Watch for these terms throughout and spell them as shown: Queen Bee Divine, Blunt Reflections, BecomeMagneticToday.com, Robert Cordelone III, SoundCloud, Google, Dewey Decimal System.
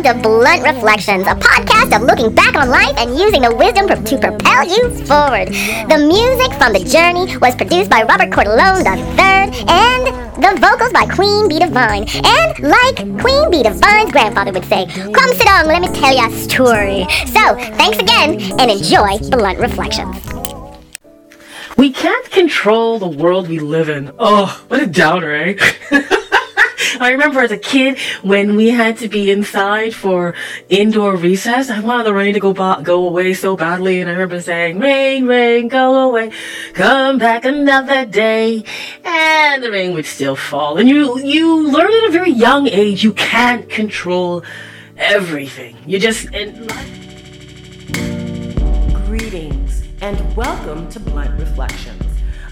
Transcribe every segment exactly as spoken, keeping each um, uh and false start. welcome to Blunt Reflections, a podcast of looking back on life and using the wisdom to propel you forward. The music from The Journey was produced by Robert Cordelone the third, and the vocals by Queen Bee Divine. And like Queen Bee Divine's grandfather would say, come sit down, let me tell you a story. So, thanks again, and enjoy Blunt Reflections. We can't control the world we live in. Oh, what a downer, eh? I remember as a kid when we had to be inside for indoor recess, I wanted the rain to go bo- go away so badly. And I remember saying, rain, rain, go away, come back another day. And the rain would still fall. And you, you learn at a very young age, you can't control everything. You just... And... Greetings and welcome to Blunt Reflections.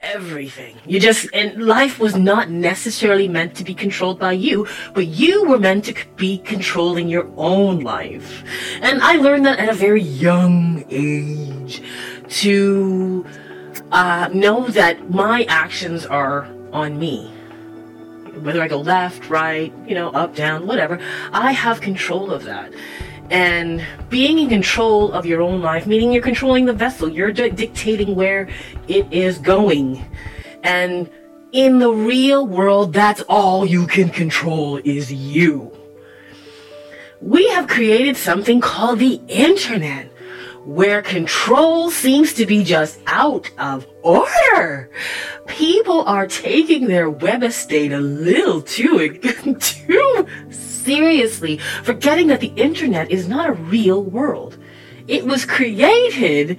Everything. You just, and life was not necessarily meant to be controlled by you, but you were meant to be controlling your own life. And I learned that at a very young age to uh, know that my actions are on me. Whether I go left, right, you know, up, down, whatever, I have control of that. And being in control of your own life, meaning you're controlling the vessel, you're di- dictating where it is going. And in the real world, that's all you can control is you. We have created something called the internet, where control seems to be just out of order. People are taking their web estate a little too, too seriously, forgetting that the internet is not a real world. It was created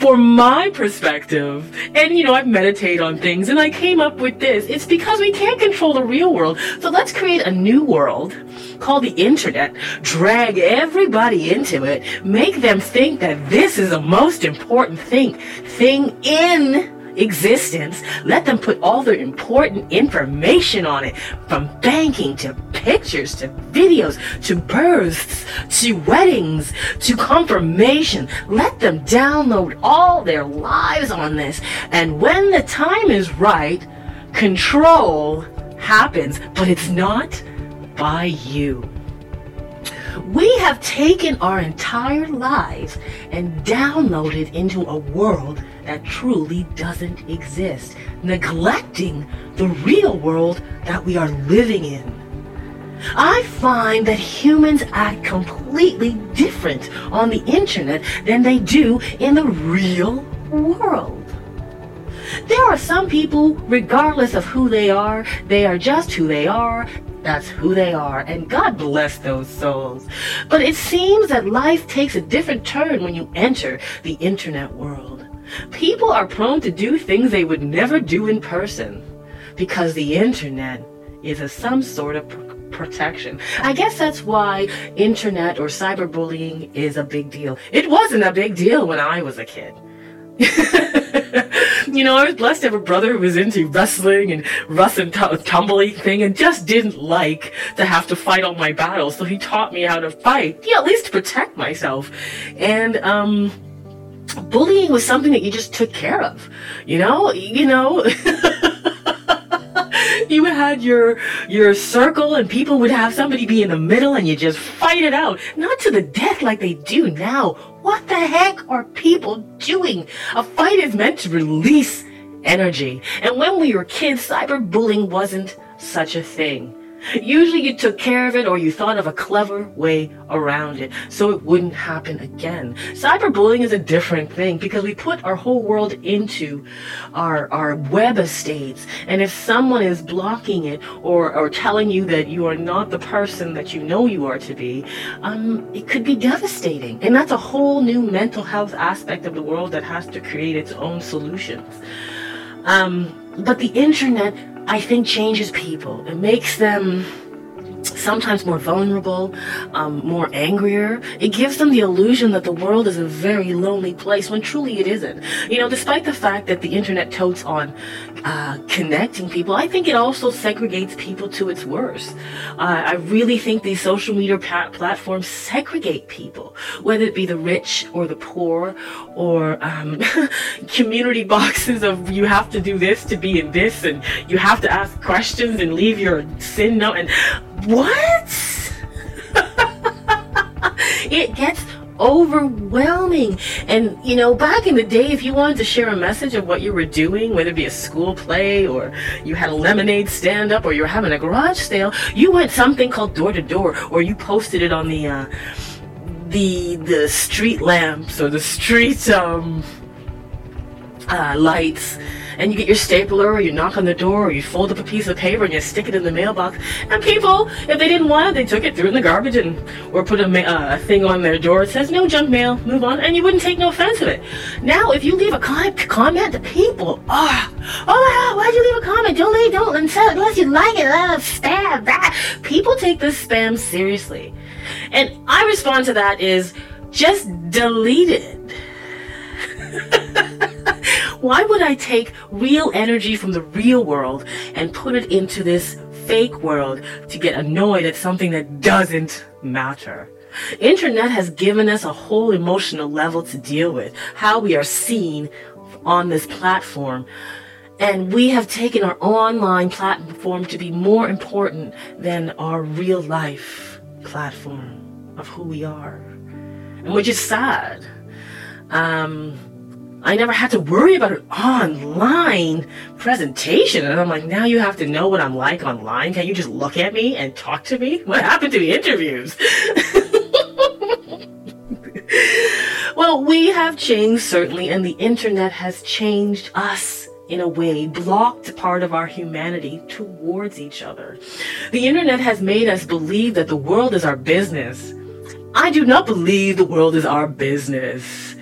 for my perspective. And, you know, I meditate on things and I came up with this. It's because we can't control the real world. So let's create a new world called the internet, drag everybody into it, make them think that this is the most important thing, thing in existence. Let them put all their important information on it, from banking to pictures to videos to births to weddings to confirmation. Let them download all their lives on this, and when the time is right, control happens, but it's not by you. We have taken our entire lives and downloaded into a world that truly doesn't exist, neglecting the real world that we are living in. I find that humans act completely different on the internet than they do in the real world. There are some people, regardless of who they are, they are just who they are. That's who they are, and God bless those souls. But it seems that life takes a different turn when you enter the internet world. People are prone to do things they would never do in person, because the internet is a, some sort of pr- protection. I guess that's why internet or cyberbullying is a big deal. It wasn't a big deal when I was a kid. You know, I was blessed to have a brother who was into wrestling and Russ and t- tumbling thing, and just didn't like to have to fight all my battles. So he taught me how to fight, yeah, at least to protect myself. And um, bullying was something that you just took care of. You know, you know. You had your your circle, and people would have somebody be in the middle, and you just fight it out. Not to the death like they do now. What the heck are people doing? A fight is meant to release energy. And when we were kids, cyberbullying wasn't such a thing. Usually you took care of it, or you thought of a clever way around it so it wouldn't happen again. Cyberbullying is a different thing, because we put our whole world into our our web estates, and if someone is blocking it or, or telling you that you are not the person that you know you are to be, um, it could be devastating. And that's a whole new mental health aspect of the world that has to create its own solutions. Um, but the internet, I think, changes people. It makes them sometimes more vulnerable, um, more angrier. It gives them the illusion that the world is a very lonely place when truly it isn't. You know, despite the fact that the internet totes on uh, connecting people, I think it also segregates people to its worst. Uh, I really think these social media pat- platforms segregate people, whether it be the rich or the poor or um, community boxes of you have to do this to be in this and you have to ask questions and leave your sin note and what? It gets overwhelming. And, you know, back in the day, if you wanted to share a message of what you were doing, whether it be a school play or you had a lemonade stand up or you were having a garage sale, you went something called door to door, or you posted it on the, uh, the, the street lamps or the street, um, uh, lights. And you get your stapler, or you knock on the door, or you fold up a piece of paper and you stick it in the mailbox. And people, if they didn't want it, they took it, threw it in the garbage, and or put a, ma- uh, a thing on their door that says, no junk mail, move on, and you wouldn't take no offense of it. Now, if you leave a com- comment to people, oh, oh my God, why'd you leave a comment? Don't leave, don't, unless you like it, uh, spam, that. People take this spam seriously. And I respond to that is, just delete it. Why would I take real energy from the real world and put it into this fake world to get annoyed at something that doesn't matter? Internet has given us a whole emotional level to deal with, how we are seen on this platform. And we have taken our online platform to be more important than our real life platform of who we are, and which is sad. Um... I never had to worry about an online presentation. And I'm like, now you have to know what I'm like online. Can you just look at me and talk to me? What happened to the interviews? Well, we have changed, certainly, and the internet has changed us in a way, blocked part of our humanity towards each other. The internet has made us believe that the world is our business. I do not believe the world is our business.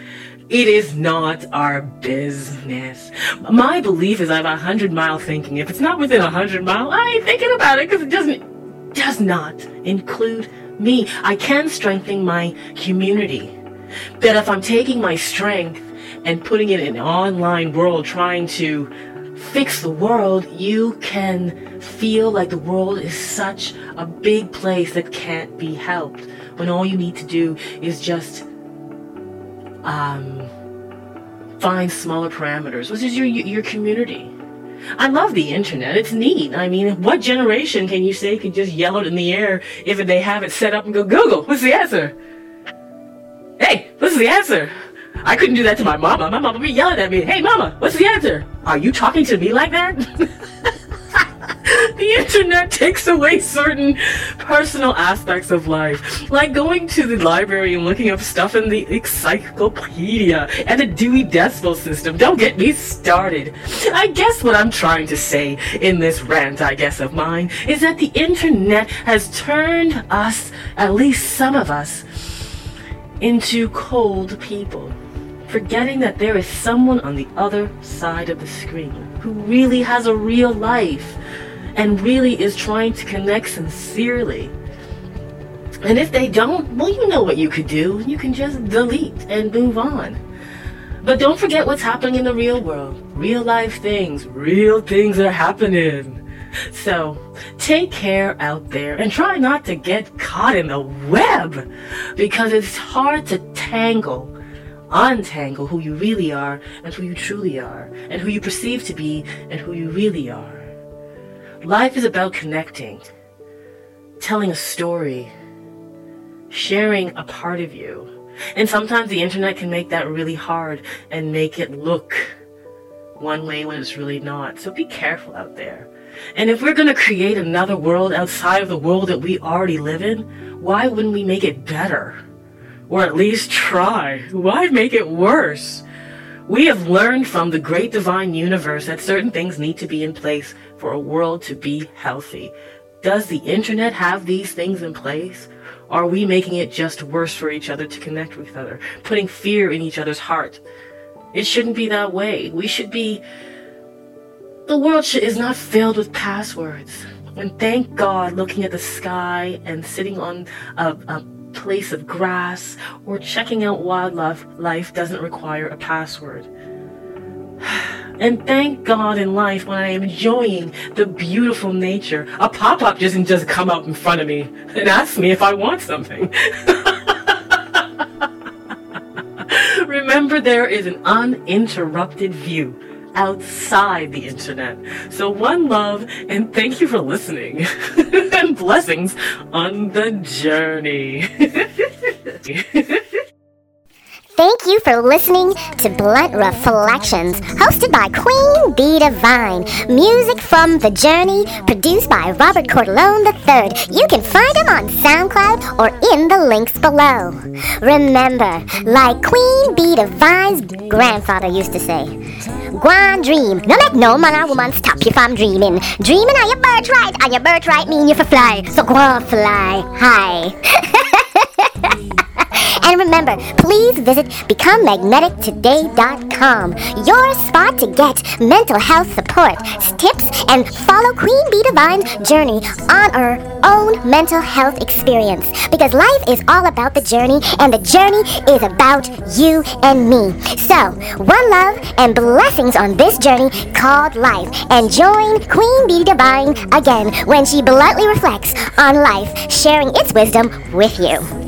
It is not our business. My belief is I have a hundred mile thinking. If it's not within a hundred mile, I ain't thinking about it because it doesn't, does not include me. I can strengthen my community. But if I'm taking my strength and putting it in an online world, trying to fix the world, you can feel like the world is such a big place that can't be helped. When all you need to do is just Um, find smaller parameters, which is your your community. I love the internet. It's neat. I mean, what generation can you say can just yell it in the air if they have it set up and go, Google, what's the answer? Hey, what's the answer? I couldn't do that to my mama. My mama would be yelling at me, hey, mama, what's the answer? Are you talking to me like that? The internet takes away certain personal aspects of life, like going to the library and looking up stuff in the encyclopedia and the Dewey Decimal System. Don't get me started. I guess what I'm trying to say in this rant, I guess, of mine, is that the internet has turned us, at least some of us, into cold people, forgetting that there is someone on the other side of the screen who really has a real life and really is trying to connect sincerely. And if they don't, well, you know what you could do. You can just delete and move on. But don't forget what's happening in the real world. Real life things. Real things are happening. So take care out there and try not to get caught in the web, because it's hard to tangle, untangle who you really are and who you truly are and who you perceive to be and who you really are. Life is about connecting, telling a story, sharing a part of you. And sometimes the internet can make that really hard and make it look one way when it's really not. So be careful out there. And if we're going to create another world outside of the world that we already live in, why wouldn't we make it better? Or at least try. Why make it worse? We have learned from the great divine universe that certain things need to be in place for a world to be healthy. Does the internet have these things in place? Are we making it just worse for each other to connect with each other, putting fear in each other's heart? It shouldn't be that way. We should be... The world should, is not filled with passwords. And thank God, looking at the sky and sitting on a, a place of grass or checking out wildlife life doesn't require a password. And thank God in life when I am enjoying the beautiful nature, a pop-up doesn't just come up in front of me and ask me if I want something. Remember, there is an uninterrupted view outside the internet. So one love, and thank you for listening. And blessings on the journey. Thank you for listening to Blunt Reflections, hosted by Queen Bee Divine. Music from The Journey, produced by Robert Cordelone the third. You can find him on SoundCloud or in the links below. Remember, like Queen Bee Divine's grandfather used to say, go on, dream. No let no man or woman stop you from dreaming. Dreaming are your birthright, and your birthright mean you for fly. So go on, fly high. And remember, please visit Become Magnetic Today dot com, your spot to get mental health support, tips, and follow Queen Bee Divine's journey on her own mental health experience. Because life is all about the journey, and the journey is about you and me. So, one love and blessings on this journey called life. And join Queen Bee Divine again when she bluntly reflects on life, sharing its wisdom with you.